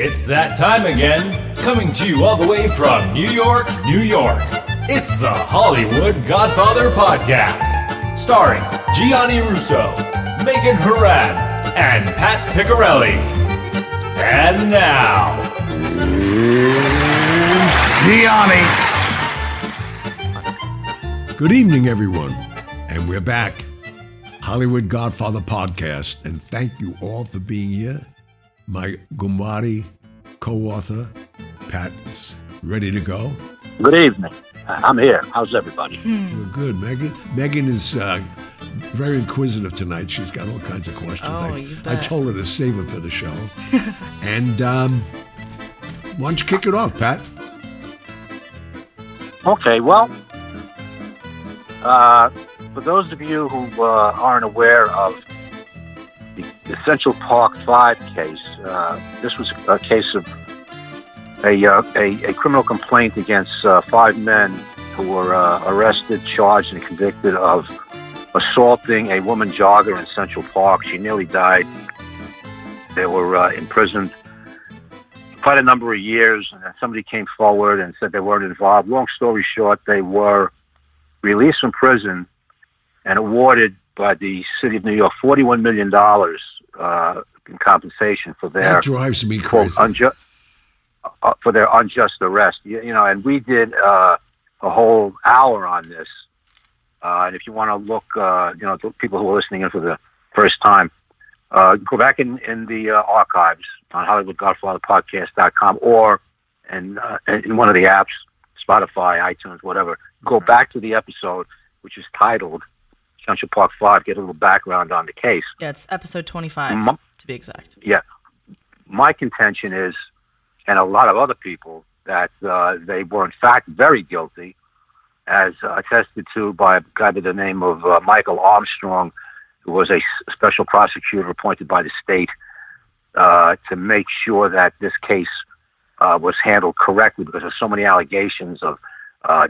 It's that time again, coming to you all the way from New York, New York. It's the Hollywood Godfather Podcast, starring Gianni Russo, Megan Horan, and Pat Picciarelli. And now, Gianni. Good evening, everyone, and we're back. Hollywood Godfather Podcast, and thank you all for being here. My Gumwari co-author, Pat, is ready to go. Good evening. I'm here. How's everybody? We're good. Megan is very inquisitive tonight. She's got all kinds of questions. I told her to save it for the show. And why don't you kick it off, Pat? Okay, well, for those of you who aren't aware of the Central Park Five case, this was a case of a criminal complaint against five men who were arrested, charged, and convicted of assaulting a woman jogger in Central Park. She nearly died. They were imprisoned quite a number of years, and then somebody came forward and said they weren't involved. Long story short, they were released from prison and awarded by the city of New York $41 million in compensation for their... That drives me crazy. For their unjust arrest. You know, and we did a whole hour on this. And if you want to look, you know, to people who are listening in for the first time, go back in the archives on HollywoodGodfatherPodcast.com or in one of the apps, Spotify, iTunes, whatever. Go back to the episode, which is titled Central Park Five, get a little background on the case. Yeah, it's episode 25, to be exact. Yeah. My contention is, and a lot of other people, that they were, in fact, very guilty, as attested to by a guy by the name of Michael Armstrong, who was a special prosecutor appointed by the state to make sure that this case was handled correctly, because there's so many allegations of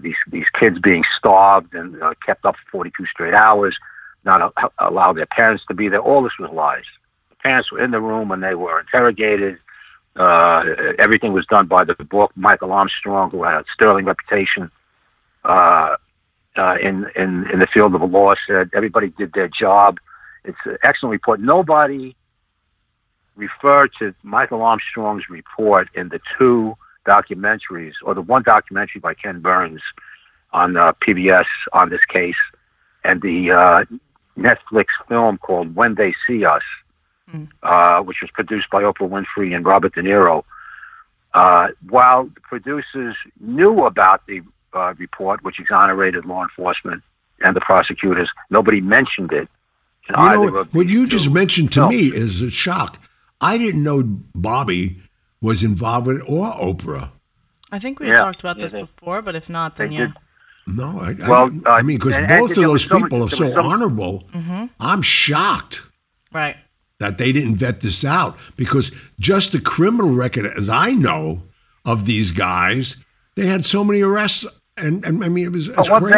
these kids being starved and kept up for 42 straight hours, not allow their parents to be there. All this was lies. The parents were in the room when they were interrogated. Everything was done by the book. Michael Armstrong, who had a sterling reputation in the field of the law, said everybody did their job. It's an excellent report. Nobody referred to Michael Armstrong's report in the two documentaries, or the one documentary by Ken Burns on PBS on this case, and the Netflix film called When They See Us, which was produced by Oprah Winfrey and Robert De Niro. While the producers knew about the report, which exonerated law enforcement and the prosecutors, nobody mentioned it. What you just mentioned to me is a shock. I didn't know Bobby was involved with it, or Oprah. I think we talked about this before, but if not, then yeah. No, I mean, because both of those people are so honorable. Mm-hmm. I'm shocked that they didn't vet this out, because just the criminal record, as I know, of these guys, they had so many arrests, and I mean, it was crazy.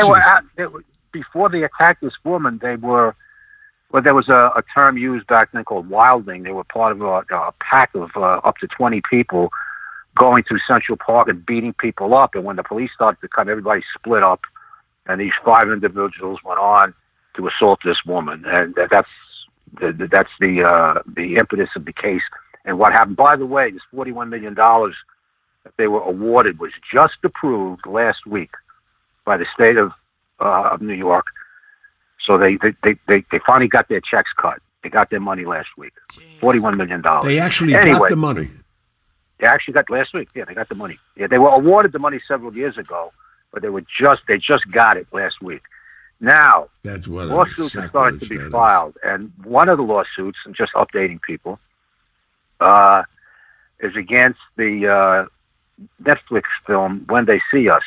They were before they attacked this woman, they were... Well, there was a term used back then called wilding. They were part of a pack of up to 20 people going through Central Park and beating people up. And when the police started to come, everybody split up. And these five individuals went on to assault this woman. And that's the impetus of the case. And what happened, by the way, this $41 million that they were awarded was just approved last week by the state of New York. So they finally got their checks cut. They got their money last week, $41 million. They actually got the money. They actually got last week. Yeah, they got the money. Yeah, they were awarded the money several years ago, but they just got it last week. Now, lawsuits are starting to be filed, and one of the lawsuits, I'm just updating people, is against the Netflix film When They See Us.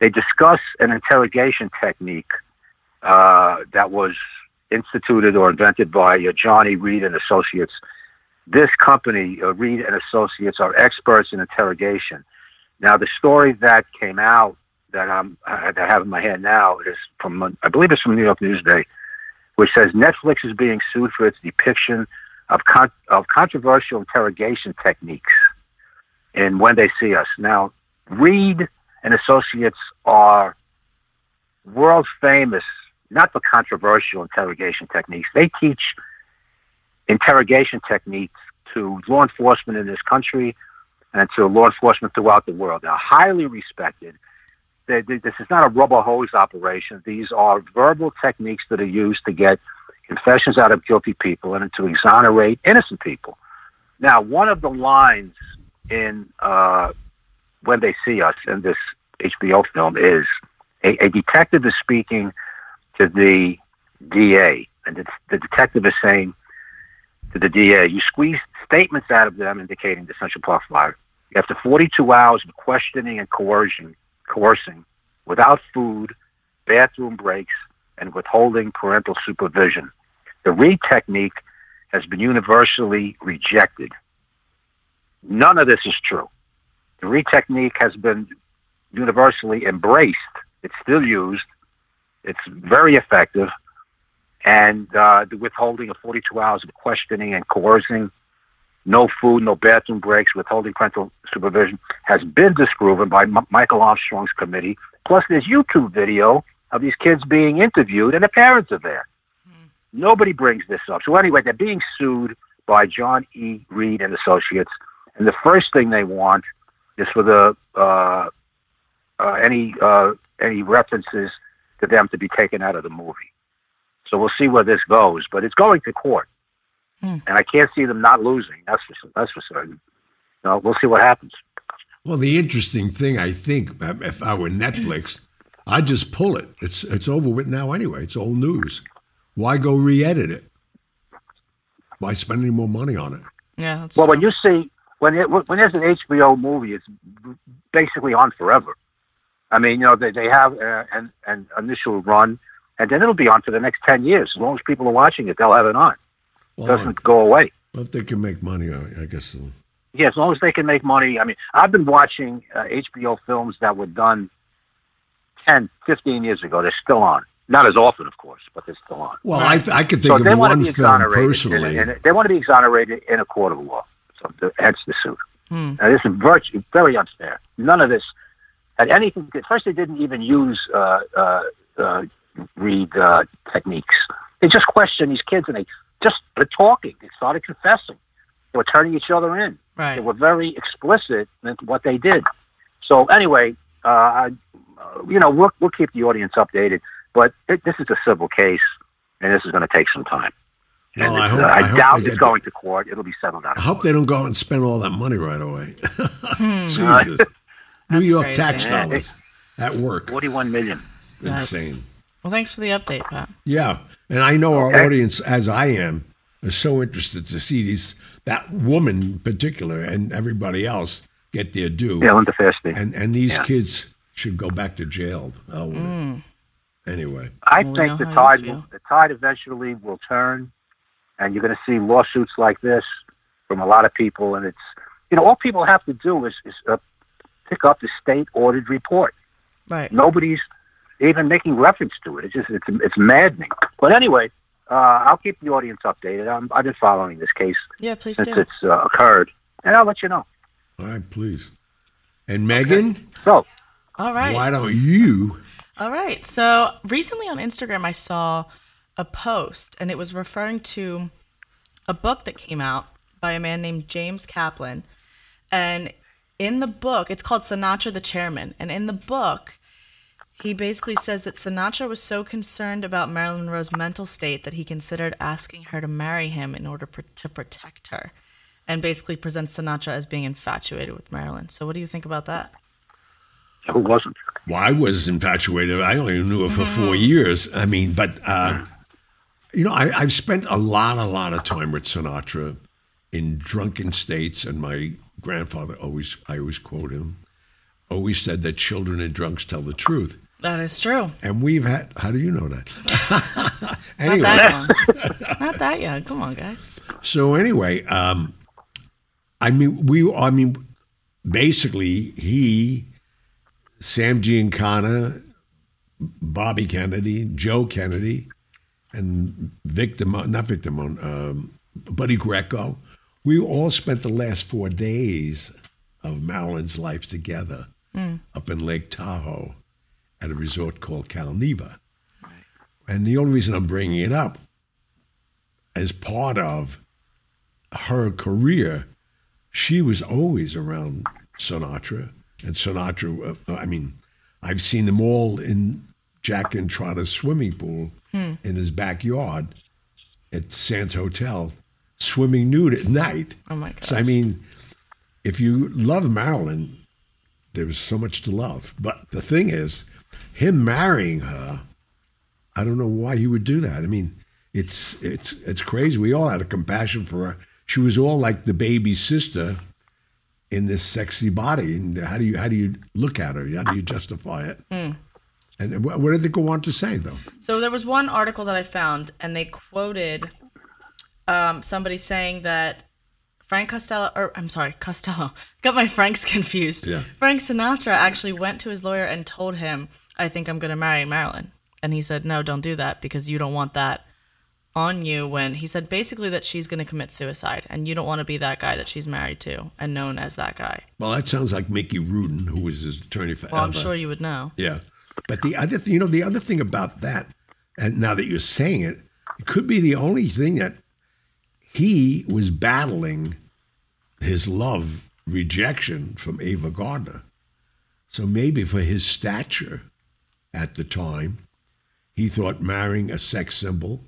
They discuss an interrogation technique that was instituted or invented by Johnny Reed and Associates. This company, Reed and Associates, are experts in interrogation. Now, the story that came out that I have in my hand now is from, I believe it's from New York Newsday, which says Netflix is being sued for its depiction of controversial interrogation techniques. in When They See Us. Now, Reed and Associates are world famous, not for controversial interrogation techniques. They teach interrogation techniques to law enforcement in this country and to law enforcement throughout the world. They're highly respected. This is not a rubber hose operation. These are verbal techniques that are used to get confessions out of guilty people and to exonerate innocent people. Now, one of the lines in When They See Us in this HBO film is a detective is speaking to the DA, and the detective is saying to the DA, you squeezed statements out of them indicating the Central Park Five. After 42 hours of questioning and coercing without food, bathroom breaks, and withholding parental supervision. The Reed technique has been universally rejected. None of this is true. The Reed technique has been universally embraced. It's still used. It's very effective. And the withholding of 42 hours of questioning and coercing, no food, no bathroom breaks, withholding parental supervision, has been disproven by Michael Armstrong's committee. Plus, there's YouTube video of these kids being interviewed, and the parents are there. Nobody brings this up. So anyway, they're being sued by John E. Reed and Associates, and the first thing they want is for the any references to them to be taken out of the movie. So we'll see where this goes, but it's going to court. And I can't see them not losing. That's for certain. No, we'll see what happens. Well, the interesting thing, I think, if I were Netflix, I'd just pull it. It's over with now anyway. It's old news. Why go re-edit it? Why spend any more money on it? Yeah. Well, when you see when there's an HBO movie, it's basically on forever. I mean, you know, they have an initial run, and then it'll be on for the next 10 years. As long as people are watching it, they'll have it on. Well, doesn't go away. Well, if they can make money, I guess so. Yeah, as long as they can make money. I mean, I've been watching HBO films that were done 10, 15 years ago. They're still on. Not as often, of course, but they're still on. Well, right. I could think of one film personally. And they want to be exonerated in a court of law. So hence the suit. Now, this is very unfair. None of this had anything. At first, they didn't even use Reed techniques. They just questioned these kids, and they just were talking. They started confessing. They were turning each other in. Right. They were very explicit in what they did. So anyway, we'll keep the audience updated. But this is a civil case, and this is going to take some time. Well, I doubt it's going to court. It'll be settled out. I hope they don't go out and spend all that money right away. Jesus. New York crazy. Tax dollars at work. $41 million. Insane. Well, thanks for the update, Pat. Yeah, and I know our audience, as I am, is so interested to see that woman in particular and everybody else get their due. Yeah, Linda Fasti. And these kids should go back to jail. Anyway. I think the tide eventually will turn, and you're going to see lawsuits like this from a lot of people. And it's, you know, all people have to do is pick up the state-ordered report. Right. Nobody's even making reference to it. It's maddening. But anyway, I'll keep the audience updated. I've been following this case since it's occurred, and I'll let you know. All right, please. And Megan? Okay. So, all right. Why don't you? All right. So recently on Instagram, I saw a post, and it was referring to a book that came out by a man named James Kaplan. And in the book, it's called Sinatra the Chairman. And in the book, he basically says that Sinatra was so concerned about Marilyn Monroe's mental state that he considered asking her to marry him in order to protect her, and basically presents Sinatra as being infatuated with Marilyn. So what do you think about that? Who wasn't? Well, I was infatuated. I only knew her for 4 years. I mean, but, you know, I've spent a lot of time with Sinatra in drunken states, and my grandfather I always quote him, always said that children and drunks tell the truth. That is true. And we've had... How do you know that? Anyway. Not that young. Not that young. Come on, guys. So anyway, basically he, Sam Giancana, Bobby Kennedy, Joe Kennedy, and Buddy Greco, we all spent the last 4 days of Marilyn's life together up in Lake Tahoe at a resort called Cal Neva. Right. And the only reason I'm bringing it up as part of her career, she was always around Sinatra. And Sinatra, I mean, I've seen them all in Jack and Trotta's swimming pool in his backyard at Sands Hotel, swimming nude at night. Oh, my God. So, I mean, if you love Marilyn, there was so much to love. But the thing is, him marrying her, I don't know why he would do that. I mean, it's crazy. We all had a compassion for her. She was all like the baby sister in this sexy body. And how do you look at her? How do you justify it? Mm. And what did they go on to say, though? So there was one article that I found, and they quoted somebody saying that Costello. Got my Franks confused. Yeah. Frank Sinatra actually went to his lawyer and told him, I think I'm going to marry Marilyn. And he said, no, don't do that because you don't want that on you. When he said basically that she's going to commit suicide and you don't want to be that guy that she's married to and known as that guy. Well, that sounds like Mickey Rudin, who was his attorney forever. Well, I'm sure you would know. Yeah. But the other thing about that, and now that you're saying it, it could be the only thing that he was battling his love rejection from Ava Gardner. So maybe for his stature at the time, he thought marrying a sex symbol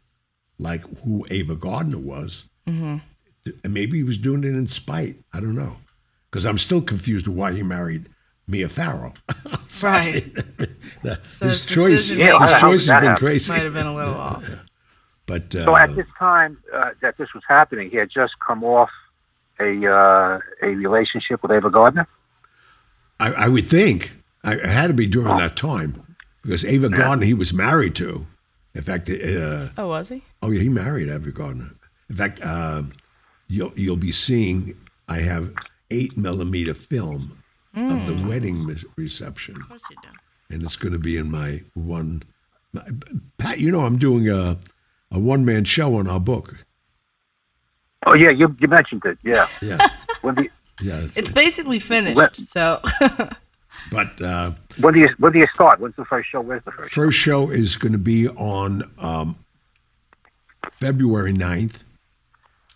like who Ava Gardner was, and maybe he was doing it in spite. I don't know. Because I'm still confused with why he married Mia Farrow. Right. His choice has been crazy. Might have been a little off. But, so at this time that this was happening, he had just come off a relationship with Ava Gardner? I would think. It had to be during that time because Ava Gardner he was married to. In fact... oh, was he? Oh, yeah, he married Ava Gardner. In fact, you'll be seeing, I have 8mm film of the wedding reception. Of course you do. And it's going to be in my one... Pat, you know I'm doing a one-man show on our book. Oh, yeah, you mentioned it, yeah. It's basically finished, so... But... When do you start? When's the first show? Where's the first show? First show is going to be on February 9th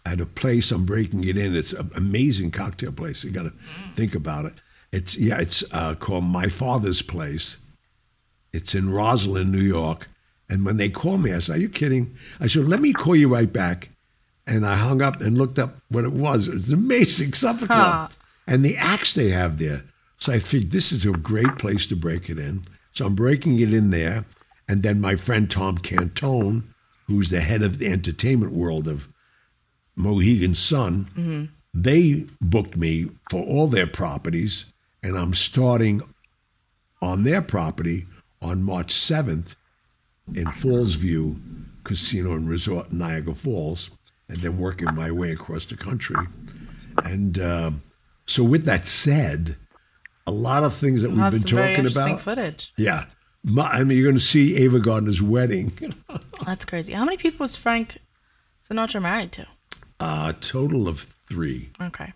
at a place, I'm breaking it in. It's an amazing cocktail place. You got to think about it. It's called My Father's Place. It's in Roslyn, New York. And when they called me, I said, are you kidding? I said, let me call you right back. And I hung up and looked up what it was. It was amazing Suffolk Club. And the acts they have there. So I figured this is a great place to break it in. So I'm breaking it in there. And then my friend Tom Cantone, who's the head of the entertainment world of Mohegan Sun, they booked me for all their properties. And I'm starting on their property on March 7th in Fallsview Casino and Resort in Niagara Falls, and then working my way across the country. And so with that said, a lot of things that we've been talking about. Very interesting footage. Yeah. I mean, you're going to see Ava Gardner's wedding. That's crazy. How many people was Frank Sinatra married to? A total of 3. Okay.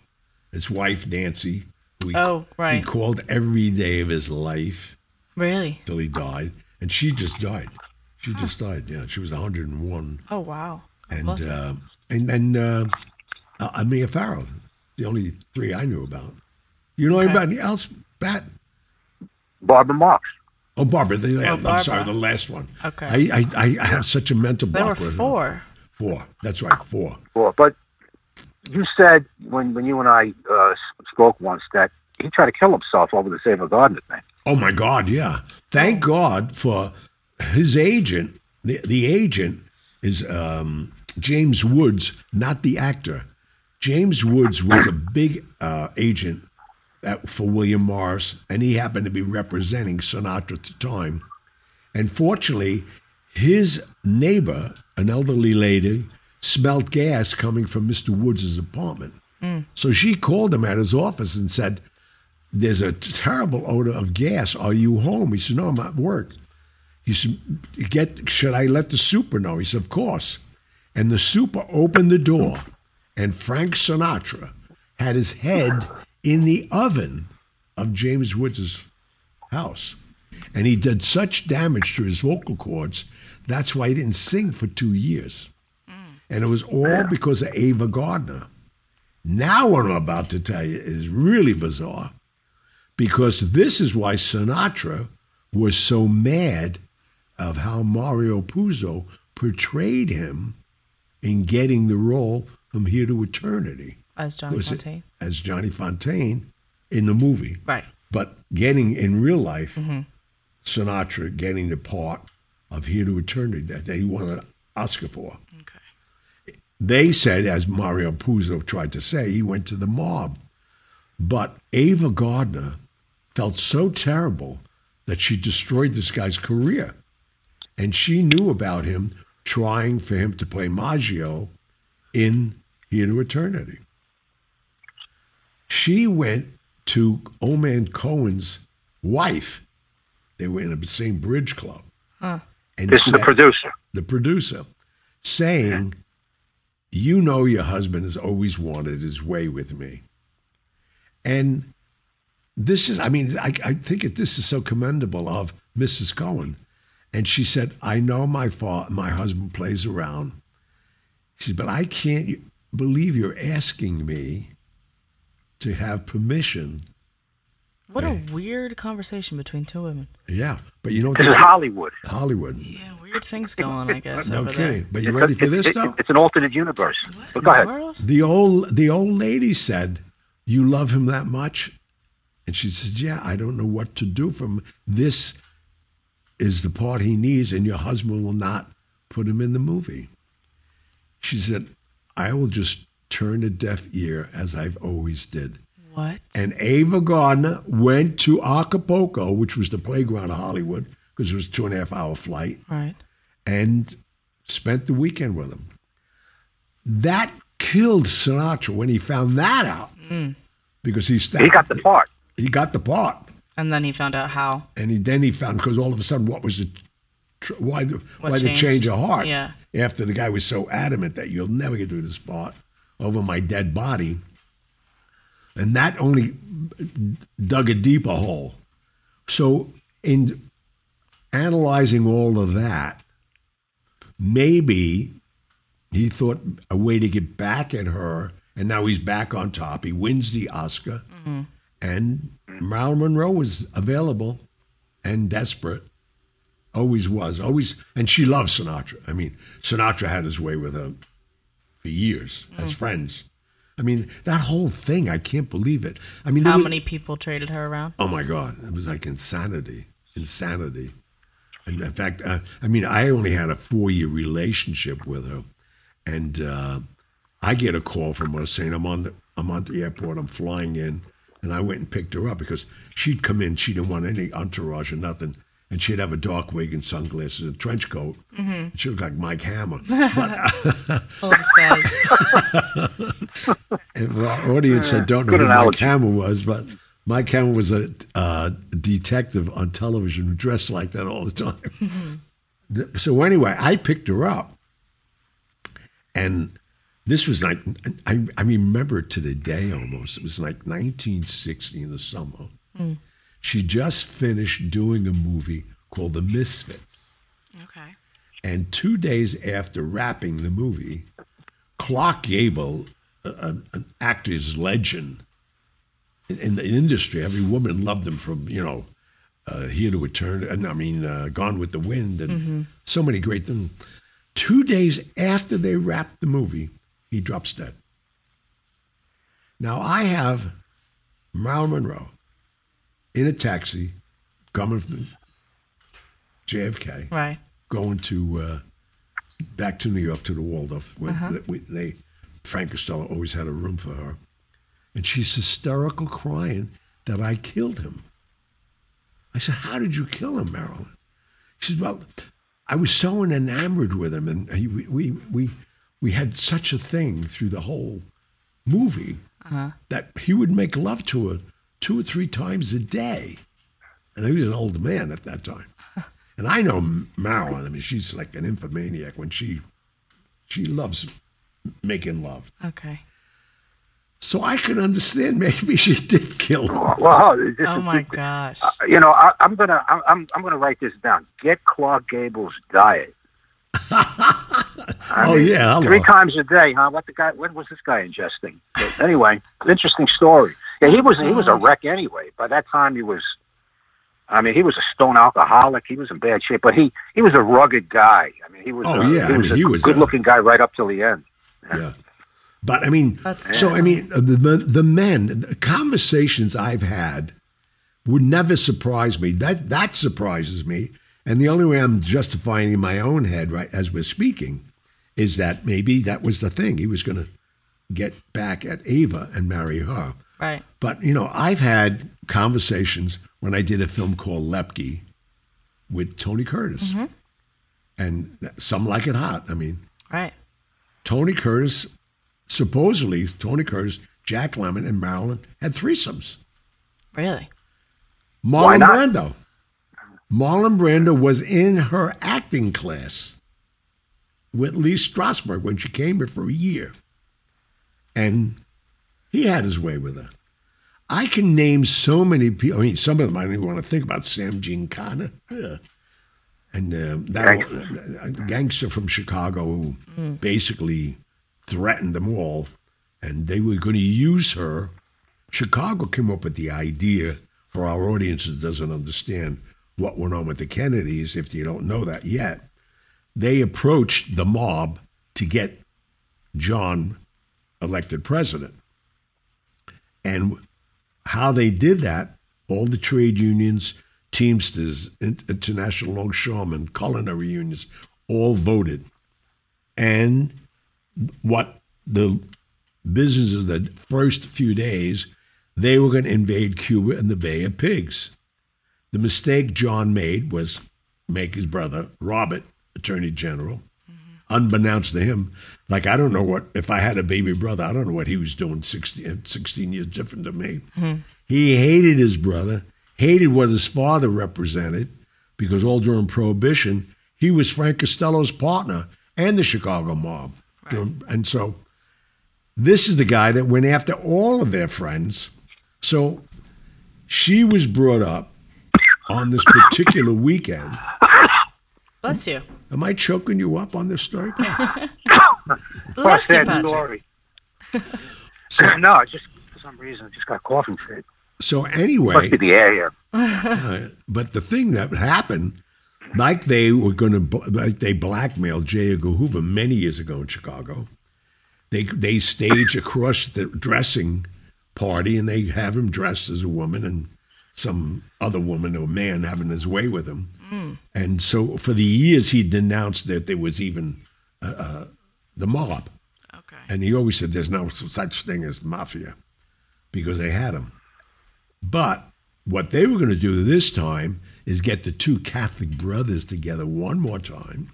His wife, Nancy, who he called every day of his life. Really? Till he died. And she just died. She just died, yeah. She was 101. Oh, wow. And then Mia Farrow, the only 3 I knew about. You know anybody else, Pat? Barbara Marks. Oh, Barbara. I'm sorry, the last one. Okay. I have such a mental block. There were 4. 4. That's right, 4. 4. But you said when you and I spoke once that he tried to kill himself over the Ava Gardner thing. Oh, my God, yeah. Thank God for his agent. The agent is James Woods, not the actor. James Woods was a big agent for William Morris, and he happened to be representing Sinatra at the time. And fortunately, his neighbor, an elderly lady, smelled gas coming from Mr. Woods' apartment. So she called him at his office and said, there's a terrible odor of gas. Are you home? He said, no, I'm at work. He said, should I let the super know? He said, of course. And the super opened the door, and Frank Sinatra had his head in the oven of James Woods' house. And he did such damage to his vocal cords, that's why he didn't sing for 2 years. And it was all because of Ava Gardner. Now what I'm about to tell you is really bizarre, because this is why Sinatra was so mad of how Mario Puzo portrayed him in getting the role from Here to Eternity. As Johnny Fontaine. As Johnny Fontaine in the movie. Right. But getting in real life, Sinatra getting the part of Here to Eternity that he won an Oscar for. Okay. They said, as Mario Puzo tried to say, he went to the mob. But Ava Gardner felt so terrible that she destroyed this guy's career. And she knew about him trying for him to play Maggio in Here to Eternity. She went to Old Man Cohen's wife. They were in the same bridge club. Huh. And this is the producer. The producer, saying, you know your husband has always wanted his way with me. And this is, I mean, I think this is so commendable of Mrs. Cohen. And she said, I know my husband plays around. She said, but I can't believe you're asking me to have permission. What a weird conversation between two women. Yeah, but you know what? This is Hollywood. Hollywood. Yeah, weird things going on, I guess. No kidding. There. But you ready for this, though? It's an alternate universe. But go ahead. World? The old lady said, you love him that much? And she says, yeah, I don't know what to do for him. This is the part he needs, and your husband will not put him in the movie. She said, I will just turn a deaf ear as I've always did. What? And Ava Gardner went to Acapulco, which was the playground of Hollywood, because it was a 2.5-hour flight, right, and spent the weekend with him. That killed Sinatra when he found that out, because he got the part. He got the part. And then he found out how. And he found, because all of a sudden, what was the, why the change of heart? Yeah. After the guy was so adamant that you'll never get to this part over my dead body. And that only dug a deeper hole. So in analyzing all of that, maybe he thought a way to get back at her, and now he's back on top. He wins the Oscar. Mm-hmm. And Marilyn Monroe was available and desperate. Always was. Always. And she loved Sinatra. I mean, Sinatra had his way with her for years as friends. I mean, that whole thing, I can't believe it. I mean, how many people traded her around? Oh, my God. It was like insanity. Insanity. And in fact, I mean, I only had a 4-year relationship with her. And I get a call from her saying, I'm on the airport. I'm flying in. And I went and picked her up because she'd come in. She didn't want any entourage or nothing. And she'd have a dark wig and sunglasses and a trench coat. Mm-hmm. She looked like Mike Hammer. But, old disguise. If our audience don't know who Mike Hammer was, but Mike Hammer was a detective on television who dressed like that all the time. Mm-hmm. So anyway, I picked her up. And this was like, I remember it to the day almost. It was like 1960 in the summer. Mm. She just finished doing a movie called The Misfits. Okay. And 2 days after wrapping the movie, Clark Gable, an actor's legend in the industry, every woman loved him from, you know, Here to Eternity, Gone with the Wind, and so many great things. 2 days after they wrapped the movie, he drops dead. Now, I have Marilyn Monroe in a taxi coming from JFK, right, going to back to New York to the Waldorf. Frank Costello always had a room for her. And she's hysterical crying that I killed him. I said, how did you kill him, Marilyn? She said, well, I was so enamored with him, and we had such a thing through the whole movie that he would make love to her 2 or 3 times a day. And he was an old man at that time. And I know Marilyn, I mean, she's like an infomaniac when she loves making love. Okay. So I could understand maybe she did kill him. Wow! Oh my gosh! You know, I'm gonna write this down. Get Clark Gable's diet. I mean, three times a day, huh? What the guy? What was this guy ingesting? But anyway, interesting story. Yeah, he was a wreck anyway. By that time, he was. I mean, he was a stone alcoholic. He was in bad shape, but he was a rugged guy. I mean, he was a good-looking guy right up till the end. Yeah. But I mean, the men, the conversations I've had would never surprise me. That surprises me. And the only way I'm justifying in my own head, right, as we're speaking, is that maybe that was the thing. He was going to get back at Ava and marry her. Right. But, you know, I've had conversations when I did a film called Lepke with Tony Curtis. Mm-hmm. And Some Like It Hot. I mean, right. Supposedly, Tony Curtis, Jack Lemmon, and Marilyn had threesomes. Really? Marlon Brando. Marlon Brando was in her acting class with Lee Strasberg when she came here for a year. And he had his way with her. I can name so many people. I mean, some of them I don't even want to think about. Sam Giancana. Yeah. And that gangster from Chicago who basically threatened them all, and they were going to use her. Chicago came up with the idea, for our audience that doesn't understand what went on with the Kennedys, if you don't know that yet, they approached the mob to get John elected president. And how they did that, all the trade unions, Teamsters, International Longshoremen, culinary unions, all voted. And what the business of the first few days, they were going to invade Cuba and the Bay of Pigs. The mistake John made was make his brother, Robert, Attorney General, unbeknownst to him. Like, I don't know what, if I had a baby brother, I don't know what he was doing 16 years different than me. Mm-hmm. He hated his brother, hated what his father represented, because all during Prohibition, he was Frank Costello's partner and the Chicago mob. And so this is the guy that went after all of their friends. So she was brought up on this particular weekend. Bless you. Am I choking you up on this story? Bless you, Patrick. So, no, it's just for some reason I just got coughing fit. So anyway. Must be the air here. But the thing that happened, like they were going to, like they blackmailed J. Edgar Hoover many years ago in Chicago. They stage a crush the dressing party, and they have him dressed as a woman and some other woman or man having his way with him. Mm. And so for the years he denounced that there was even the mob. Okay. And he always said there's no such thing as mafia because they had him. But what they were going to do this time is get the two Catholic brothers together one more time,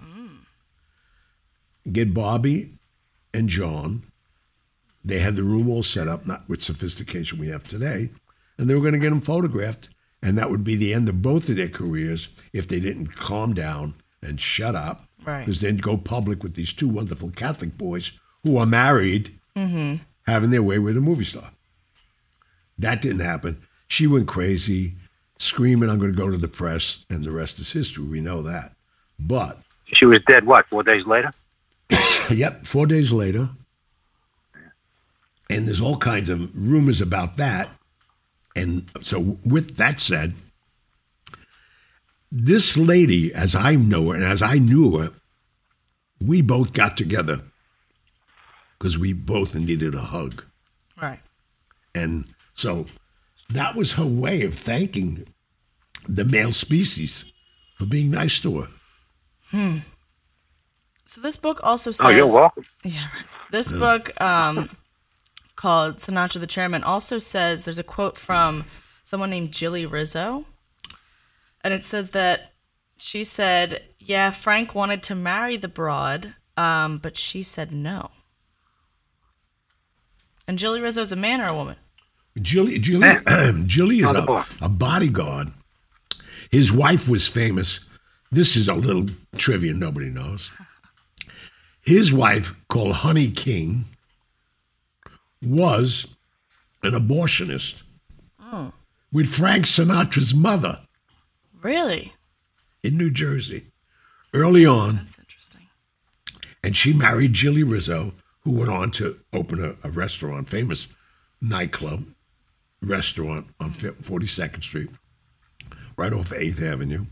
get Bobby and John. They had the room all set up, not with sophistication we have today, and they were going to get them photographed, and that would be the end of both of their careers if they didn't calm down and shut up, right? Because they'd go public with these two wonderful Catholic boys who are married, having their way with a movie star. That didn't happen. She went crazy, screaming, I'm going to go to the press, and the rest is history. We know that. But she was dead, what, 4 days later? Yep, 4 days later. And there's all kinds of rumors about that. And so with that said, this lady, as I know her and as I knew her, we both got together because we both needed a hug. Right. And so that was her way of thanking the male species for being nice to her. Hmm. So this book also says... Oh, you're welcome. Yeah. This book called Sinatra the Chairman also says, there's a quote from someone named Jilly Rizzo, and it says that she said, yeah, Frank wanted to marry the broad, but she said no. And Jilly Rizzo is a man or a woman? Jilly is a bodyguard. His wife was famous. This is a little trivia nobody knows. His wife, called Honey King, was an abortionist with Frank Sinatra's mother. Really? In New Jersey, early on. That's interesting. And she married Gilly Rizzo, who went on to open a restaurant, famous nightclub restaurant on 42nd Street, right off 8th Avenue.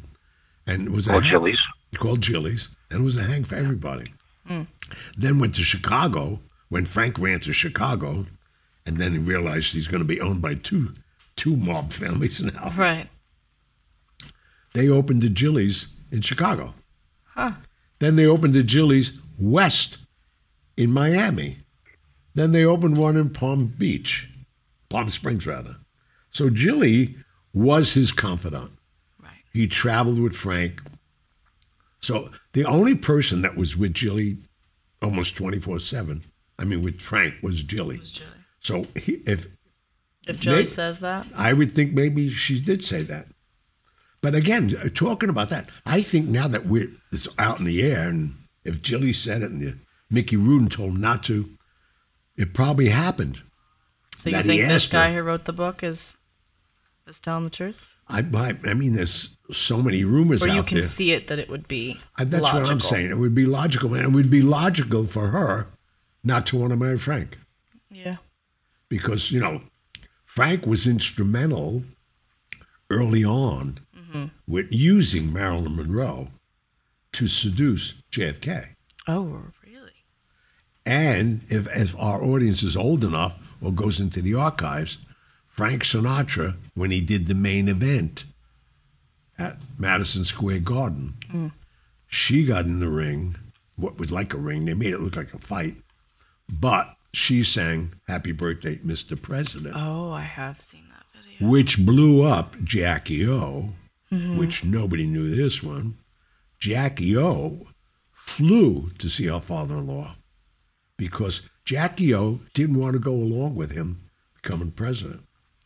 And it was called Gilly's, and it was a hang for everybody. Mm. Then went to Chicago, when Frank ran to Chicago, and then he realized he's going to be owned by two mob families now. Right. They opened the Gillies in Chicago. Huh. Then they opened the Gillies West in Miami. Then they opened one in Palm Springs, rather. So Gilly was his confidant. Right. He traveled with Frank. So the only person that was with Gilly almost 24/7, with Frank, was Gilly. So if Gilly says that? I would think maybe she did say that. But again, talking about that, I think now that it's out in the air, and if Gilly said it and Mickey Rudin told him not to, it probably happened. So you think this guy who wrote the book is telling the truth? There's so many rumors out there. Or you can see it that it would be logical. That's what I'm saying. It would be logical, and it would be logical for her not to want to marry Frank. Yeah. Because, Frank was instrumental early on with using Marilyn Monroe to seduce JFK. Oh, really? And if our audience is old enough or goes into the archives, Frank Sinatra, when he did the main event at Madison Square Garden, she got in the ring, what was like a ring. They made it look like a fight. But she sang Happy Birthday, Mr. President. Oh, I have seen that video. Which blew up Jackie O, which nobody knew this one. Jackie O flew to see her father-in-law because Jackie O didn't want to go along with him becoming president.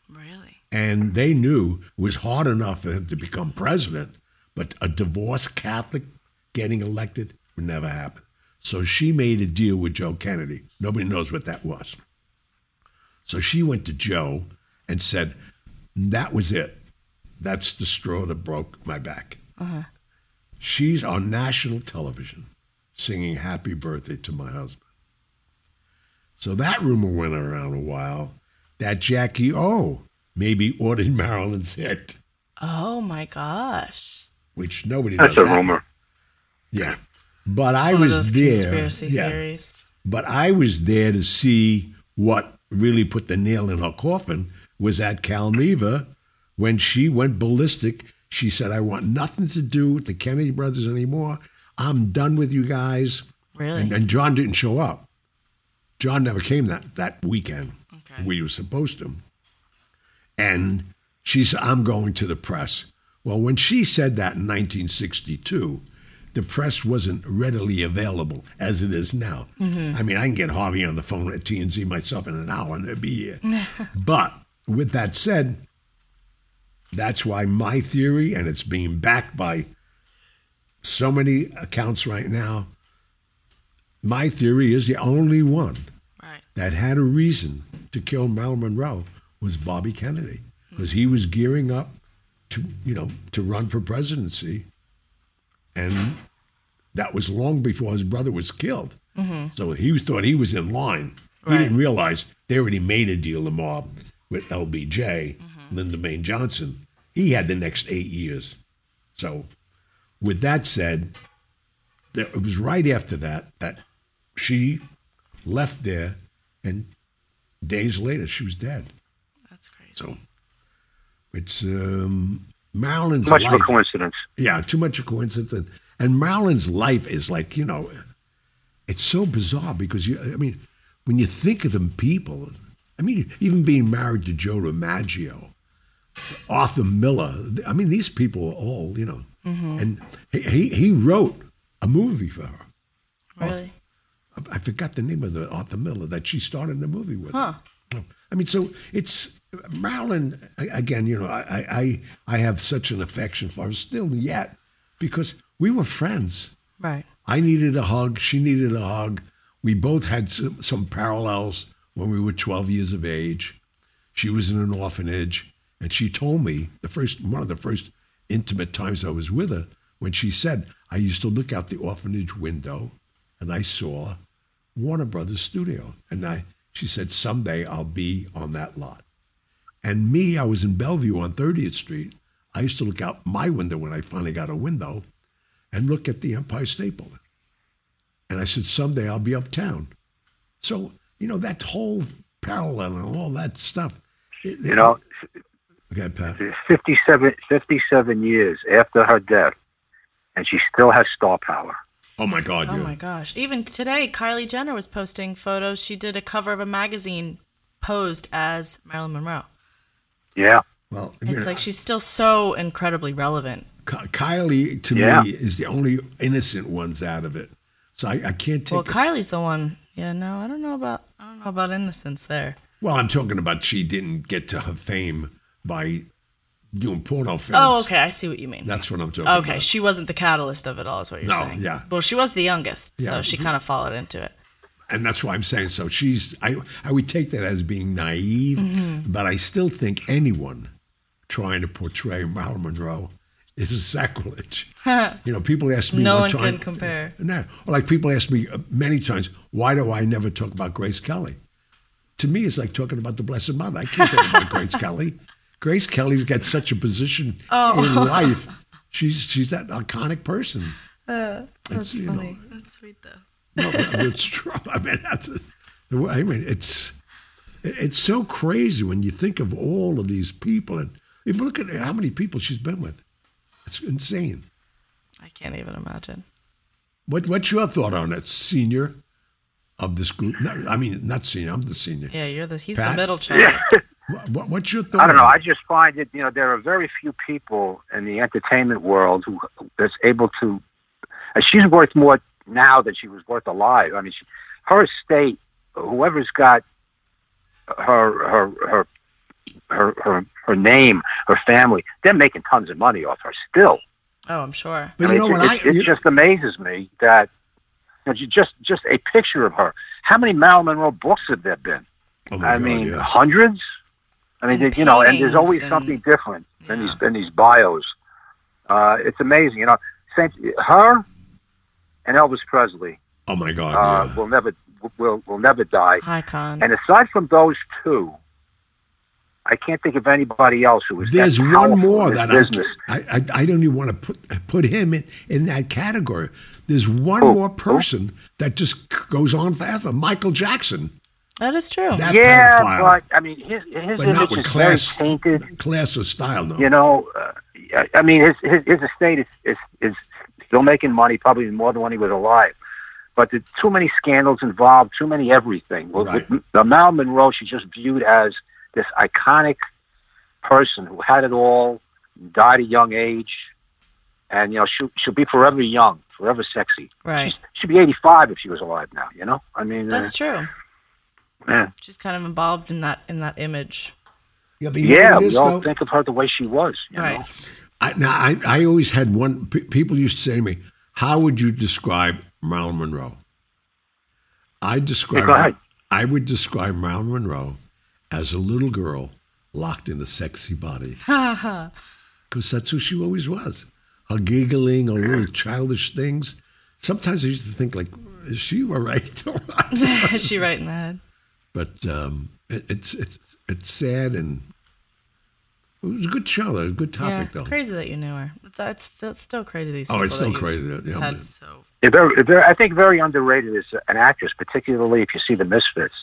Really? And they knew it was hard enough for him to become president, but a divorced Catholic getting elected would never happen. So she made a deal with Joe Kennedy. Nobody knows what that was. So she went to Joe and said, that was it. That's the straw that broke my back. Uh-huh. She's on national television singing Happy Birthday to my husband. So that rumor went around a while that Jackie O maybe ordered Marilyn's hit. Oh, my gosh. Which nobody knows. That's a rumor. Yeah. But I was there. Conspiracy theories. But I was there to see what really put the nail in her coffin was at Cal Neva when she went ballistic. She said, I want nothing to do with the Kennedy brothers anymore. I'm done with you guys. Really? And John didn't show up. John never came that weekend. We were supposed to. And she said, I'm going to the press. Well, when she said that in 1962, the press wasn't readily available as it is now. Mm-hmm. I can get Harvey on the phone at TMZ myself in an hour and they'd be here. But with that said, that's why my theory, and it's being backed by so many accounts right now, my theory is the only one that had a reason to kill Marilyn Monroe was Bobby Kennedy, because he was gearing up to run for presidency, and that was long before his brother was killed. Mm-hmm. So he thought he was in line. Right. He didn't realize they already made a deal, the mob, with LBJ, Lyndon Baines Johnson. He had the next 8 years. So with that said, it was right after that she left there, and days later, she was dead. That's crazy. So it's Marilyn's life. Too much of a coincidence. Yeah, too much of a coincidence. And Marilyn's life is like, it's so bizarre because, when you think of them people, even being married to Joe DiMaggio, Arthur Miller, these people are all, And he wrote a movie for her. Really? I forgot the name of the Arthur Miller that she started the movie with. Huh. So it's Marilyn, again, I have such an affection for her still yet because we were friends. Right. I needed a hug. She needed a hug. We both had some parallels when we were 12 years of age. She was in an orphanage, and she told me one of the first intimate times I was with her, when she said, I used to look out the orphanage window, and I saw Warner Brothers Studio. And she said, someday I'll be on that lot. And I was in Bellevue on 30th Street. I used to look out my window when I finally got a window and look at the Empire State Building. And I said, someday I'll be uptown. So, that whole parallel and all that stuff. Okay, Pat. 57 years after her death, and she still has star power. Oh, my God. Oh, yeah. My gosh. Even today, Kylie Jenner was posting photos. She did a cover of a magazine posed as Marilyn Monroe. Yeah. Well, she's still so incredibly relevant. Kylie, to me, is the only innocent ones out of it. So I can't take it. Kylie's the one. Yeah, no, I don't know about innocence there. Well, I'm talking about she didn't get to her fame by doing porno films. Oh, okay, I see what you mean. That's what I'm talking about. Okay, she wasn't the catalyst of it all, is what you're saying. No, yeah. Well, she was the youngest, so she kind of followed into it. And that's why I'm saying so. I would take that as being naive, but I still think anyone trying to portray Marilyn Monroe is a sacrilege. People ask me one time. No one can compare. No. Like people ask me many times, why do I never talk about Grace Kelly? To me, it's like talking about the Blessed Mother. I can't talk about Grace Kelly. Grace Kelly's got such a position in life. She's that iconic person. That's funny. That's sweet, though. No, it's true. I mean, it's so crazy when you think of all of these people, and if you look at how many people she's been with. It's insane. I can't even imagine. What's your thought on it, senior of this group? No, I mean, not senior. I'm the senior. Yeah, he's Pat, the middle child. Yeah. What's your thought? I don't know. I just find it. There are very few people in the entertainment world who that's able to. She's worth more now than she was worth alive. I mean, her estate, whoever's got her name, her family, they're making tons of money off her still. Oh, I'm sure. But it just amazes me that just a picture of her. How many Marilyn Monroe books have there been? Oh my God, mean, yeah. Hundreds. I mean, and there's always something different than these bios. It's amazing, her. And Elvis Presley. Oh my God! Yeah. Will never die. Icon. And aside from those two, I can't think of anybody else who was. There's that one more that I don't even want to put him in that category. There's one more person that just goes on forever. Michael Jackson. That is true. That pedophile. But I mean, his but not with class, tainted. Class or style, though. I mean, his estate is still making money, probably more than when he was alive. But too many scandals involved, too many everything. Well, right. With Marilyn Monroe, she's just viewed as this iconic person who had it all, died at a young age, and she'll be forever young, forever sexy. Right. She'd be 85 if she was alive now. I mean, that's true. Yeah. She's kind of involved in that image. Yeah, we all think of her the way she was. Right. I always had one. People used to say to me, "How would you describe Marilyn Monroe?" I would describe Marilyn Monroe as a little girl locked in a sexy body, because that's who she always was. Her giggling, her little childish things. Sometimes I used to think, like, is she all right? Is she right in the head? But it's sad and. It was a good show, though. A good topic, though. It's crazy that you knew her. That's still crazy, these people. Oh, it's still crazy. I think very underrated is an actress, particularly if you see The Misfits.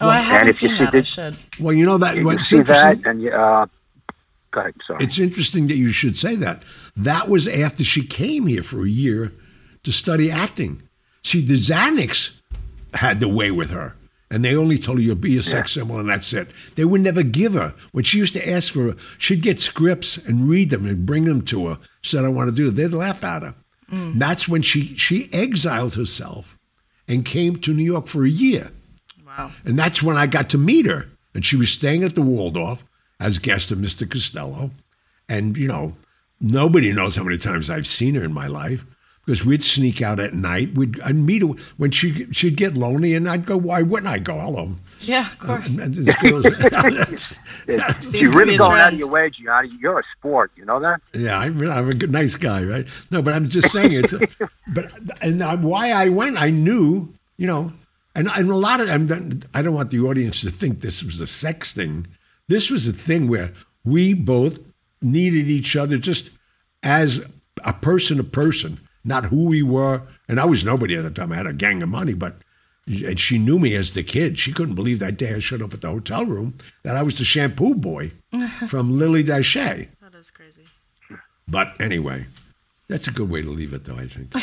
Oh, well, I haven't seen that. I should. Well, that. You see that, and go ahead, sorry. It's interesting that you should say that. That was after she came here for a year to study acting. See, the Xanax had the way with her. And they only told her, you'll be a sex symbol, and that's it. They would never give her. When she used to ask for her, she'd get scripts and read them and bring them to her. She said, I want to do it. They'd laugh at her. Mm. That's when she exiled herself and came to New York for a year. Wow. And that's when I got to meet her. And she was staying at the Waldorf as guest of Mr. Costello. And, nobody knows how many times I've seen her in my life. Because we'd sneak out at night. I'd meet her when she'd get lonely, and I'd go, why wouldn't I go? Hello. Yeah, of course. You're really going out of your way, Gianni. You're a sport, you know that? Yeah, I'm a good, nice guy, right? No, but I'm just saying it's. Why I went, I knew, you know, and a lot of. I don't want the audience to think this was a sex thing. This was a thing where we both needed each other just as a person to person, not who we were. And I was nobody at the time. I had a gang of money, but. And she knew me as the kid. She couldn't believe that day I showed up at the hotel room that I was the shampoo boy from Lily Dashay. That is crazy. But anyway, that's a good way to leave it, though, I think.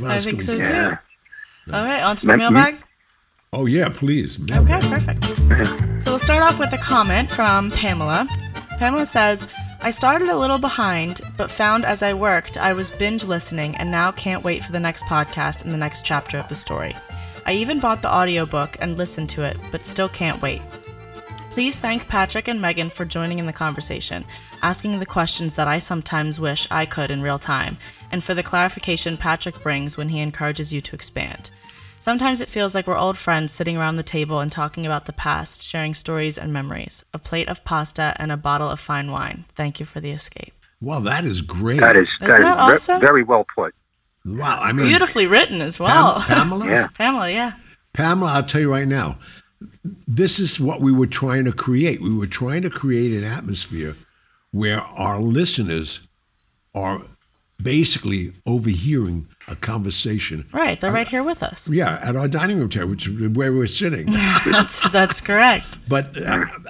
What else I think can we say? Yeah. No. All right, on to the mailbag. Oh, yeah, please. Mailbag. Okay, perfect. So we'll start off with a comment from Pamela. Pamela says, I started a little behind, but found as I worked, I was binge listening and now can't wait for the next podcast and the next chapter of the story. I even bought the audiobook and listened to it, but still can't wait. Please thank Patrick and Megan for joining in the conversation, asking the questions that I sometimes wish I could in real time, and for the clarification Patrick brings when he encourages you to expand. Sometimes it feels like we're old friends sitting around the table and talking about the past, sharing stories and memories, a plate of pasta and a bottle of fine wine. Thank you for the escape. Wow, that is great. Isn't that awesome? Very well put. Wow, I mean, beautifully written as well. Pamela? Yeah. Pamela, yeah. Pamela, I'll tell you right now, this is what we were trying to create. We were trying to create an atmosphere where our listeners are basically overhearing a conversation. Right, they're right here with us. Yeah, at our dining room table, which is where we're sitting. That's correct. But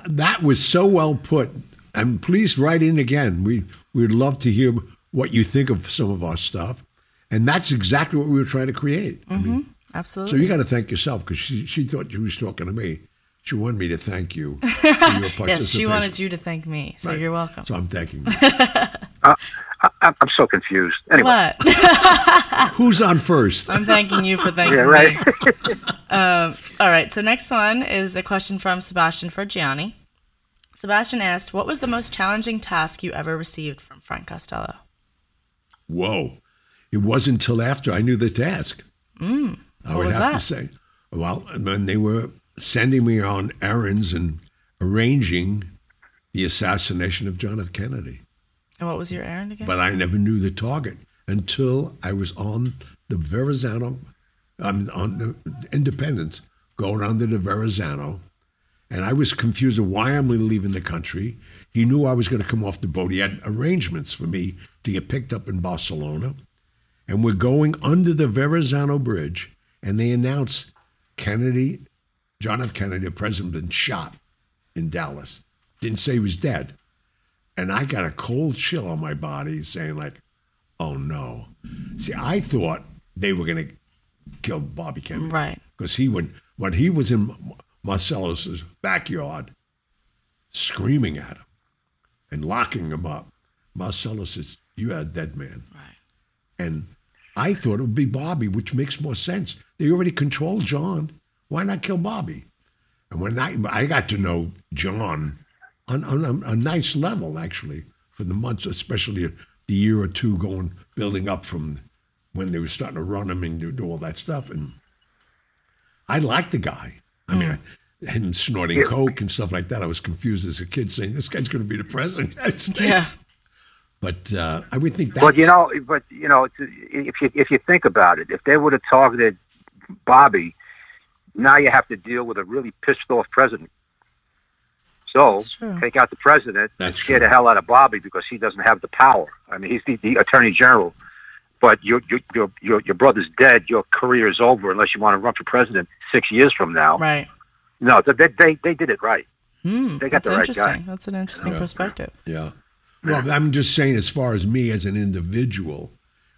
that was so well put. And please write in again. We'd love to hear what you think of some of our stuff. And that's exactly what we were trying to create. Mm-hmm. I mean, absolutely. So you got to thank yourself because she thought you was talking to me. She wanted me to thank you for your participation. Yes, she wanted you to thank me. So right. You're welcome. So I'm thanking you. I'm so confused. Anyway. What? Who's on first? I'm thanking you for thanking me. Yeah, right. All right. So next one is a question from Sebastian for Gianni. Sebastian asked, what was the most challenging task you ever received from Frank Costello? Whoa. It wasn't until after I knew the task. What was that? I would have to say. Well, then they were sending me on errands and arranging the assassination of John F. Kennedy. And what was your errand again? But I never knew the target until I was on the Verrazano, on the Independence, going under the Verrazano. And I was confused of why I'm leaving the country. He knew I was going to come off the boat. He had arrangements for me to get picked up in Barcelona. And we're going under the Verrazano Bridge, and they announce Kennedy, John F. Kennedy, the president, been shot in Dallas. Didn't say he was dead. And I got a cold chill on my body saying, like, oh, no. See, I thought they were going to kill Bobby Kennedy. Right. Because when he was in Marcello's backyard, screaming at him and locking him up, Marcello says, you are a dead man. Right. And I thought it would be Bobby, which makes more sense. They already controlled John. Why not kill Bobby? And when I got to know John on a nice level, actually, for the months, especially the year or two going, building up from when they were starting to run him and do all that stuff. And I liked the guy. I mean, him snorting coke and stuff like that. I was confused as a kid saying, this guy's going to be the president of the United States. Yeah. But I would think that. But you know, if you think about it, if they would have targeted Bobby, now you have to deal with a really pissed off president. So take out the president and scare the hell out of Bobby because he doesn't have the power. I mean, he's the attorney general. But your brother's dead. Your career is over unless you want to run for president 6 years from now. Right. No, they did it right. They got the right guy. That's an interesting perspective. Yeah. Well, I'm just saying, as far as me as an individual,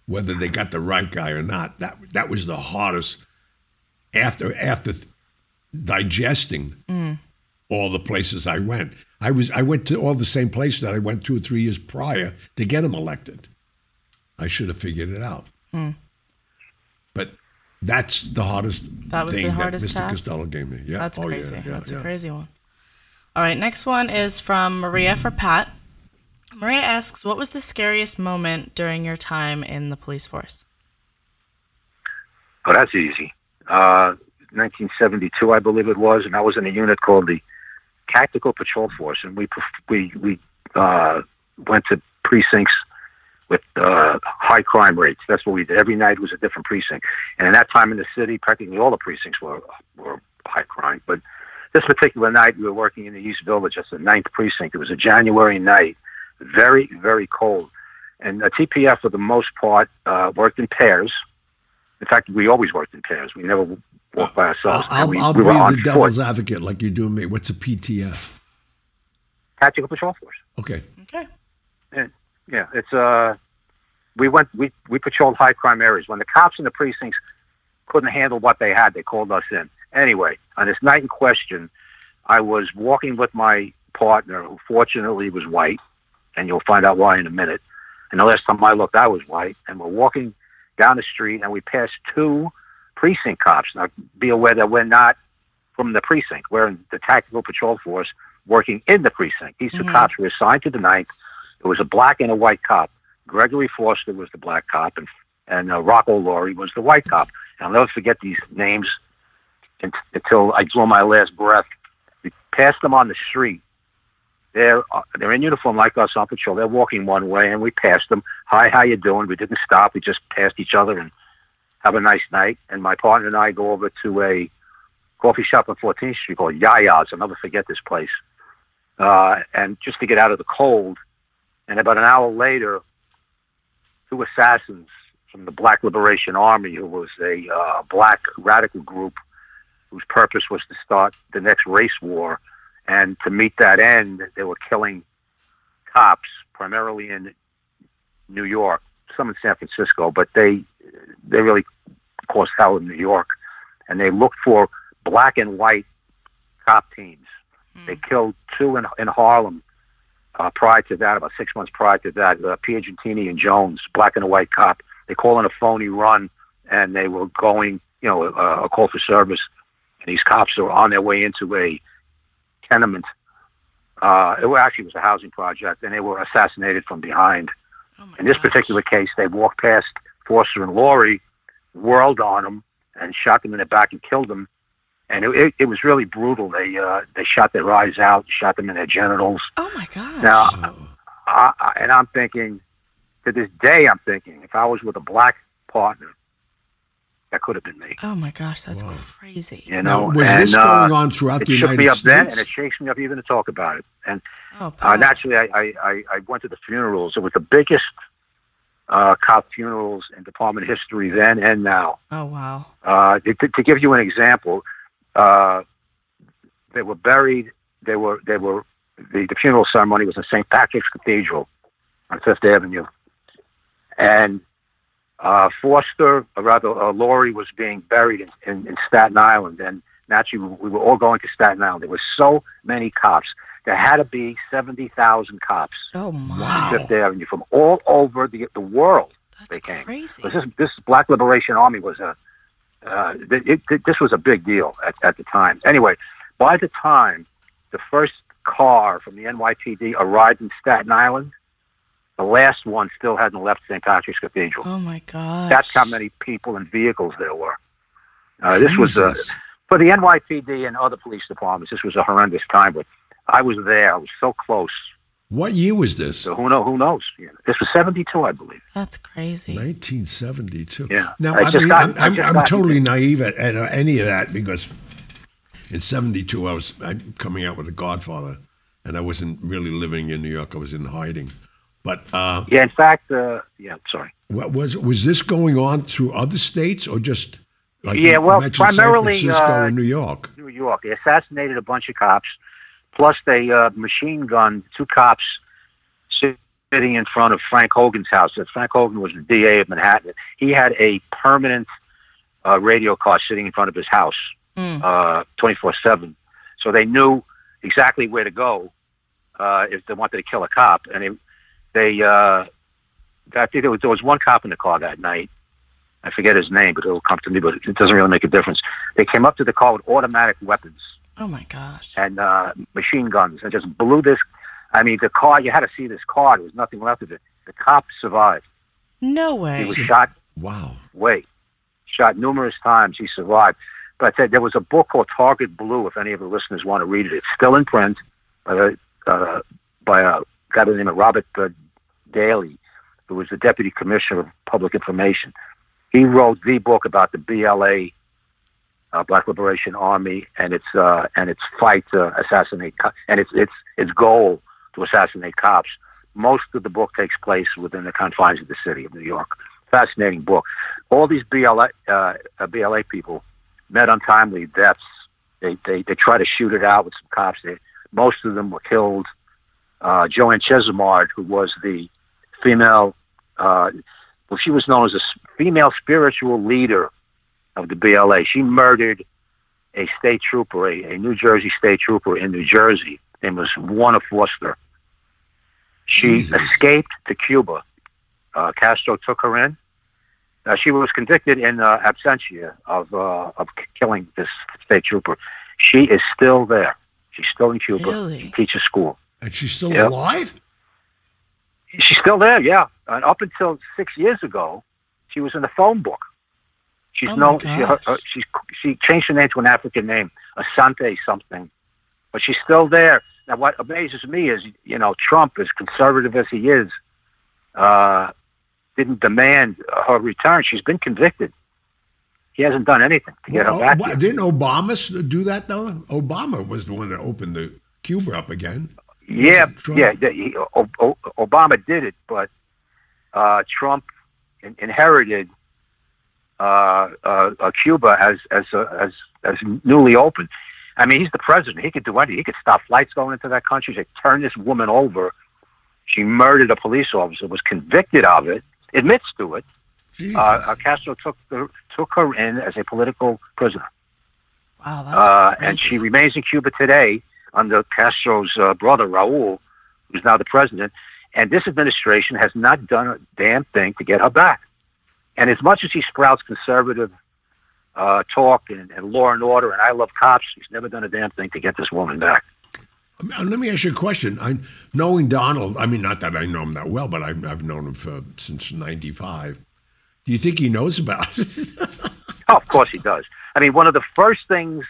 whether they got the right guy or not, that was the hardest after digesting all the places I went. I went to all the same places that I went 2 or 3 years prior to get him elected. I should have figured it out. But that's the hardest thing that Mr. Costello gave me. Yeah, that's crazy. Yeah, that's a crazy one. All right, next one is from Maria for Pat. Maria asks, what was the scariest moment during your time in the police force? Oh, that's easy. 1972, I believe it was, and I was in a unit called the Tactical Patrol Force, and we went to precincts with high crime rates. That's what we did. Every night was a different precinct, and at that time in the city, practically all the precincts were high crime. But this particular night, we were working in the East Village. That's the 9th precinct. It was a January night, very, very cold, and the TPF for the most part worked in pairs. In fact, we always worked in pairs. We never walked by ourselves. We were on the devil's advocate like you do me. What's a PTF? Tactical Patrol Force. Okay. And, yeah, it's we patrolled high crime areas. When the cops in the precincts couldn't handle what they had, they called us in. Anyway, on this night in question, I was walking with my partner, who fortunately was white, and you'll find out why in a minute. And the last time I looked, I was white, and we're walking down the street, and we passed two precinct cops. Now, be aware that we're not from the precinct. We're in the Tactical Patrol Force working in the precinct. These two cops were assigned to the 9th. It was a black and a white cop. Gregory Foster was the black cop, and Rocco Laurie was the white cop. And I'll never forget these names until I draw my last breath. We passed them on the street. They're in uniform like us on patrol. They're walking one way, and we passed them. Hi, how you doing? We didn't stop. We just passed each other and have a nice night. And my partner and I go over to a coffee shop on 14th Street called Yaya's. I'll never forget this place. And just to get out of the cold. And about an hour later, two assassins from the Black Liberation Army, who was a black radical group whose purpose was to start the next race war. And to meet that end, they were killing cops, primarily in New York, some in San Francisco, but they really caused hell in New York. And they looked for black and white cop teams. They killed two in Harlem prior to that, about 6 months prior to that, Piagentini and Jones, black and a white cop. They call in a phony run, and they were going, a call for service. And these cops were on their way into a tenement. It was a housing project, and they were assassinated from behind. In this particular case, they walked past Foster and Laurie, whirled on them, and shot them in the back and killed them. And it was really brutal. They shot their eyes out, shot them in their genitals. Oh my gosh! Now, and I'm thinking, to this day, if I was with a black partner, that could have been me. Oh my gosh, that's crazy. Now, was this going on throughout the United States? It shook me up then, and it shakes me up even to talk about it. And naturally, I went to the funerals. It was the biggest cop funerals in department history then and now. Oh wow! To give you an example, they were buried. The funeral ceremony was in St. Patrick's Cathedral on Fifth Avenue, and Laurie was being buried in Staten Island, and naturally we were all going to Staten Island. There were so many cops. There had to be 70,000 cops on Fifth Avenue from all over the world. That's crazy. This Black Liberation Army was this was a big deal at the time. Anyway, by the time the first car from the NYPD arrived in Staten Island, the last one still hadn't left St. Patrick's Cathedral. Oh, my gosh. That's how many people and vehicles there were. This was, for the NYPD and other police departments, this was a horrendous time, but I was there. I was so close. What year was this? So who knows? This was 72, I believe. That's crazy. 1972. Yeah. Now, I'm totally naive at any of that because in 72, I'm coming out with The Godfather, and I wasn't really living in New York. I was in hiding. But in fact, sorry. What was this going on through other states or just primarily San Francisco and New York? New York. They assassinated a bunch of cops, plus they machine gunned two cops sitting in front of Frank Hogan's house. Frank Hogan was the DA of Manhattan. He had a permanent radio car sitting in front of his house, 24/7. So they knew exactly where to go if they wanted to kill a cop, and I think there was one cop in the car that night. I forget his name, but it'll come to me, but it doesn't really make a difference. They came up to the car with automatic weapons. Oh, my gosh. And machine guns, and just blew this. I mean, the car, you had to see this car. There was nothing left of it. The cop survived. No way. He was shot. Wow. Shot numerous times. He survived. But there was a book called Target Blue, if any of the listeners want to read it. It's still in print by a guy by the name of Robert Daley, who was the Deputy Commissioner of Public Information. He wrote the book about the BLA, Black Liberation Army, and its fight to assassinate and its goal to assassinate cops. Most of the book takes place within the confines of the city of New York. Fascinating book. All these BLA people met untimely deaths. They try to shoot it out with some cops. Most of them were killed. Joanne Chesimard, who was the female, well, she was known as a female spiritual leader of the BLA. She murdered a state trooper, a New Jersey state trooper in New Jersey, named Warner Foster. She escaped to Cuba. Castro took her in. She was convicted in absentia of killing this state trooper. She is still there. She's still in Cuba. Really? She teaches school. And she's still alive? She's still there, yeah. And up until 6 years ago, she was in the phone book. She's she changed her name to an African name, Asante something. But she's still there. Now, what amazes me is, you know, Trump, as conservative as he is, didn't demand her return. She's been convicted. He hasn't done anything to get her back. Didn't Obama do that, though? Obama was the one that opened the Cuba up again. Yeah, Obama did it, but Trump inherited Cuba as newly opened. I mean, he's the president. He could do anything. He could stop flights going into that country. He could turn this woman over. She murdered a police officer, was convicted of it, admits to it. Castro took her in as a political prisoner. Wow, that's crazy. And she remains in Cuba today under Castro's brother, Raul, who's now the president. And this administration has not done a damn thing to get her back. And as much as he sprouts conservative talk and law and order and I love cops, he's never done a damn thing to get this woman back. Let me ask you a question. Knowing Donald, I mean, not that I know him that well, but I've known him since 95. Do you think he knows about it? Oh, of course he does. I mean, one of the first things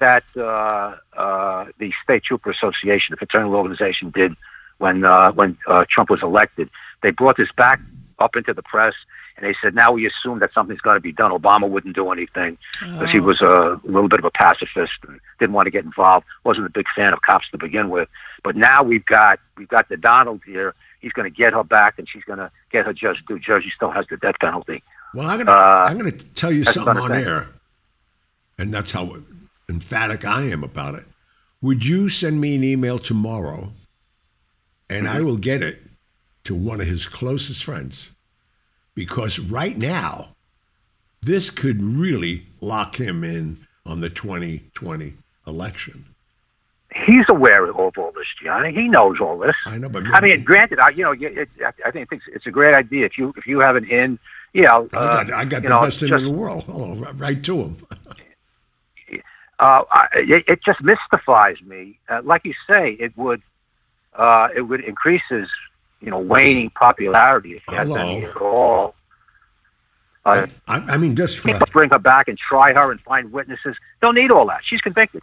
that the State Trooper Association, the fraternal organization, did when Trump was elected, they brought this back up into the press, and they said, now we assume that something's got to be done. Obama wouldn't do anything because he was a little bit of a pacifist and didn't want to get involved, wasn't a big fan of cops to begin with. But now we've got the Donald here. He's going to get her back, and she's going to get her just due. Jersey still has the death penalty. Well, I'm going to tell you something on air, and that's how emphatic I am about it. Would you send me an email tomorrow, and I will get it to one of his closest friends? Because right now, this could really lock him in on the 2020 election. He's aware of all this, Gianni. He knows all this. I know, but granted, I think it's a great idea. If you have an in, I got the best in the world. Oh, right to him. It just mystifies me. Like you say, it would increase his, waning popularity if he had any at all. I mean, just for people bring her back and try her and find witnesses. Don't need all that. She's convicted.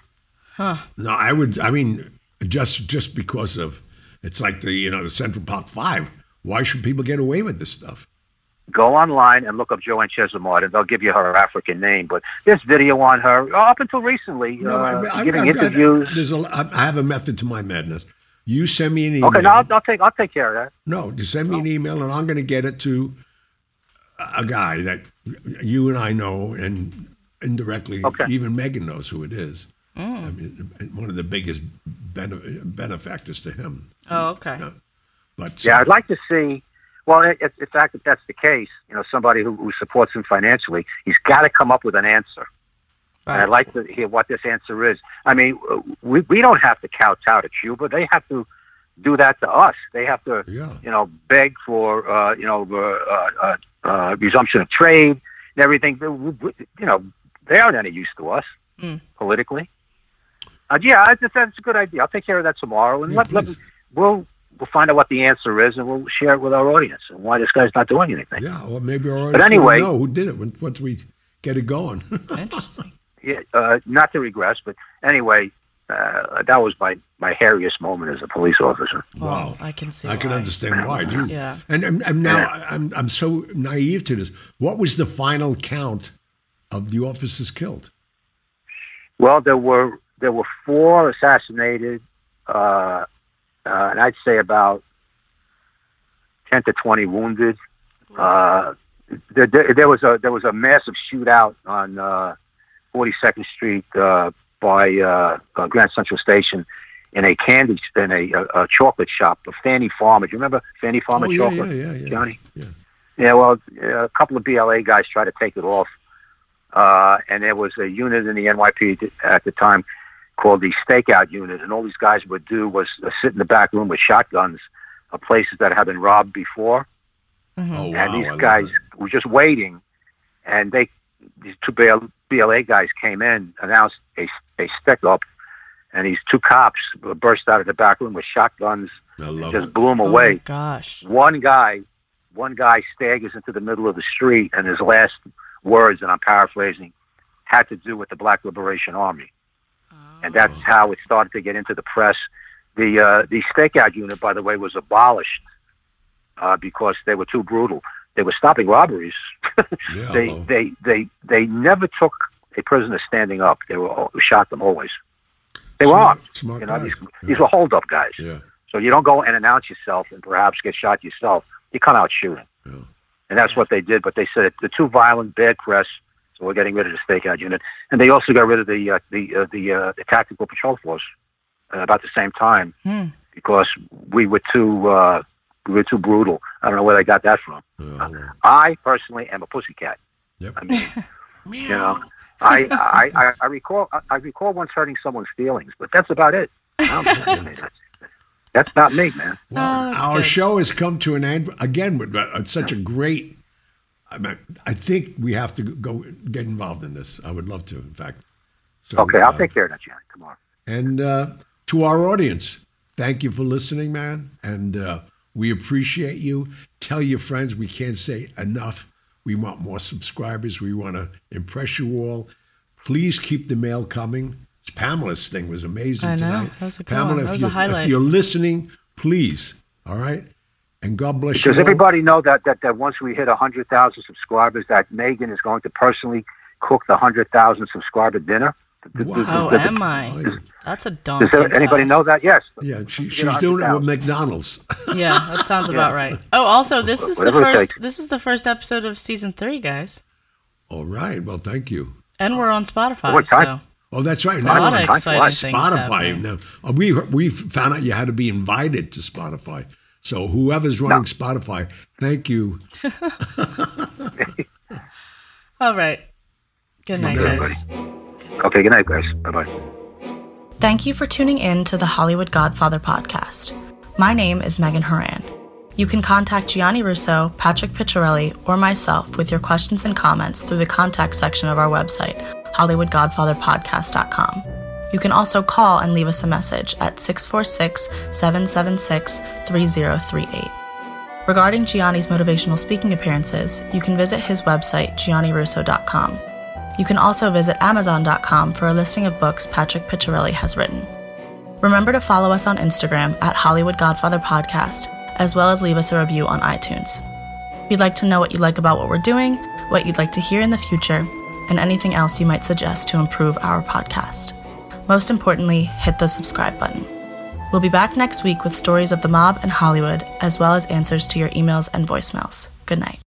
Huh. No, I would. I mean, just because of it's like the Central Park Five. Why should people get away with this stuff? Go online and look up Joanne Chesimard, and they'll give you her African name. But there's video on her up until recently giving interviews. I have a method to my madness. You send me an email. Okay, no, I'll take care of that. No, just send me an email, and I'm going to get it to a guy that you and I know, and indirectly, even Megan knows who it is. Mm. I mean, one of the biggest benefactors to him. Oh, okay. Yeah. But I'd like to see. Well, in fact, if that's the case, somebody who supports him financially, he's got to come up with an answer. And I'd like to hear what this answer is. I mean, we don't have to kowtow to Cuba. They have to do that to us. They have to, beg for, resumption of trade and everything. They aren't any use to us politically. I think that's a good idea. I'll take care of that tomorrow, and we'll find out what the answer is, and we'll share it with our audience and why this guy's not doing anything. Yeah, well, maybe our audience will know who did it once we get it going. Interesting. not to regress, but anyway, that was my hairiest moment as a police officer. Wow. I can see. I can understand why. Yeah. And now I'm so naive to this. What was the final count of the officers killed? Well, there were four assassinated, and I'd say about 10 to 20 wounded. There was a massive shootout on 42nd Street by Grand Central Station in a chocolate shop of Fannie Farmer. Do you remember Fannie Farmer chocolate? Yeah. Johnny? Yeah. Yeah, well, a couple of BLA guys tried to take it off. And there was a unit in the NYPD at the time called the Stakeout Unit, and all these guys would do was sit in the back room with shotguns of places that had been robbed before. Mm-hmm. Oh, wow, and these guys were just waiting, and these two BLA guys came in, announced a stick up, and these two cops burst out of the back room with shotguns, blew them away. Oh, my gosh. One guy staggers into the middle of the street, and his last words, and I'm paraphrasing, had to do with the Black Liberation Army. Oh. And that's how it started to get into the press. The Stakeout Unit, by the way, was abolished because they were too brutal. They were stopping robberies. They never took a prisoner standing up. They were shot them always. They were armed. Smart guys. These were hold-up guys. Yeah. So you don't go and announce yourself and perhaps get shot yourself. You come out shooting. Yeah. And that's what they did. But they said the too violent, bad press, so we're getting rid of the Stakeout Unit. And they also got rid of the Tactical Patrol Force about the same time because we were too brutal. I don't know where they got that from. I personally am a pussycat. Yep. I mean, you know, I recall once hurting someone's feelings, but that's about it. That's not me, man. Well, our show has come to an end again with such a great. I think we have to go get involved in this. I would love to, in fact. So, okay, I'll take care of that, Johnny. Come on. And to our audience, thank you for listening, man. And we appreciate you. Tell your friends. We can't say enough. We want more subscribers. We want to impress you all. Please keep the mail coming. Pamela's thing was amazing tonight. That was a Pamela, that was a highlight. If you're listening, please, all right? And God bless you. Does everybody know that once we hit 100,000 subscribers, that Megan is going to personally cook the 100,000 subscriber dinner? Wow, am I? That's a donkey. Does anybody know that? Yes. Yeah, she's doing it with McDonald's. Yeah, that sounds about right. Oh, also, this is the first episode of season 3, guys. All right. Well, thank you. And we're on Spotify. What time? So. Oh, that's right. Now on Spotify. Now, we found out you had to be invited to Spotify. So whoever's running Spotify, thank you. All right. Good night, guys. Okay, good night, guys. Bye-bye. Thank you for tuning in to the Hollywood Godfather podcast. My name is Megan Horan. You can contact Gianni Russo, Patrick Picciarelli, or myself with your questions and comments through the contact section of our website, HollywoodGodfatherPodcast.com. You can also call and leave us a message at 646-776-3038. Regarding Gianni's motivational speaking appearances, you can visit his website, GianniRusso.com. You can also visit Amazon.com for a listing of books Patrick Picciarelli has written. Remember to follow us on Instagram at Hollywood Godfather Podcast, as well as leave us a review on iTunes. If you'd like to know what you like about what we're doing, what you'd like to hear in the future, and anything else you might suggest to improve our podcast. Most importantly, hit the subscribe button. We'll be back next week with stories of the mob and Hollywood, as well as answers to your emails and voicemails. Good night.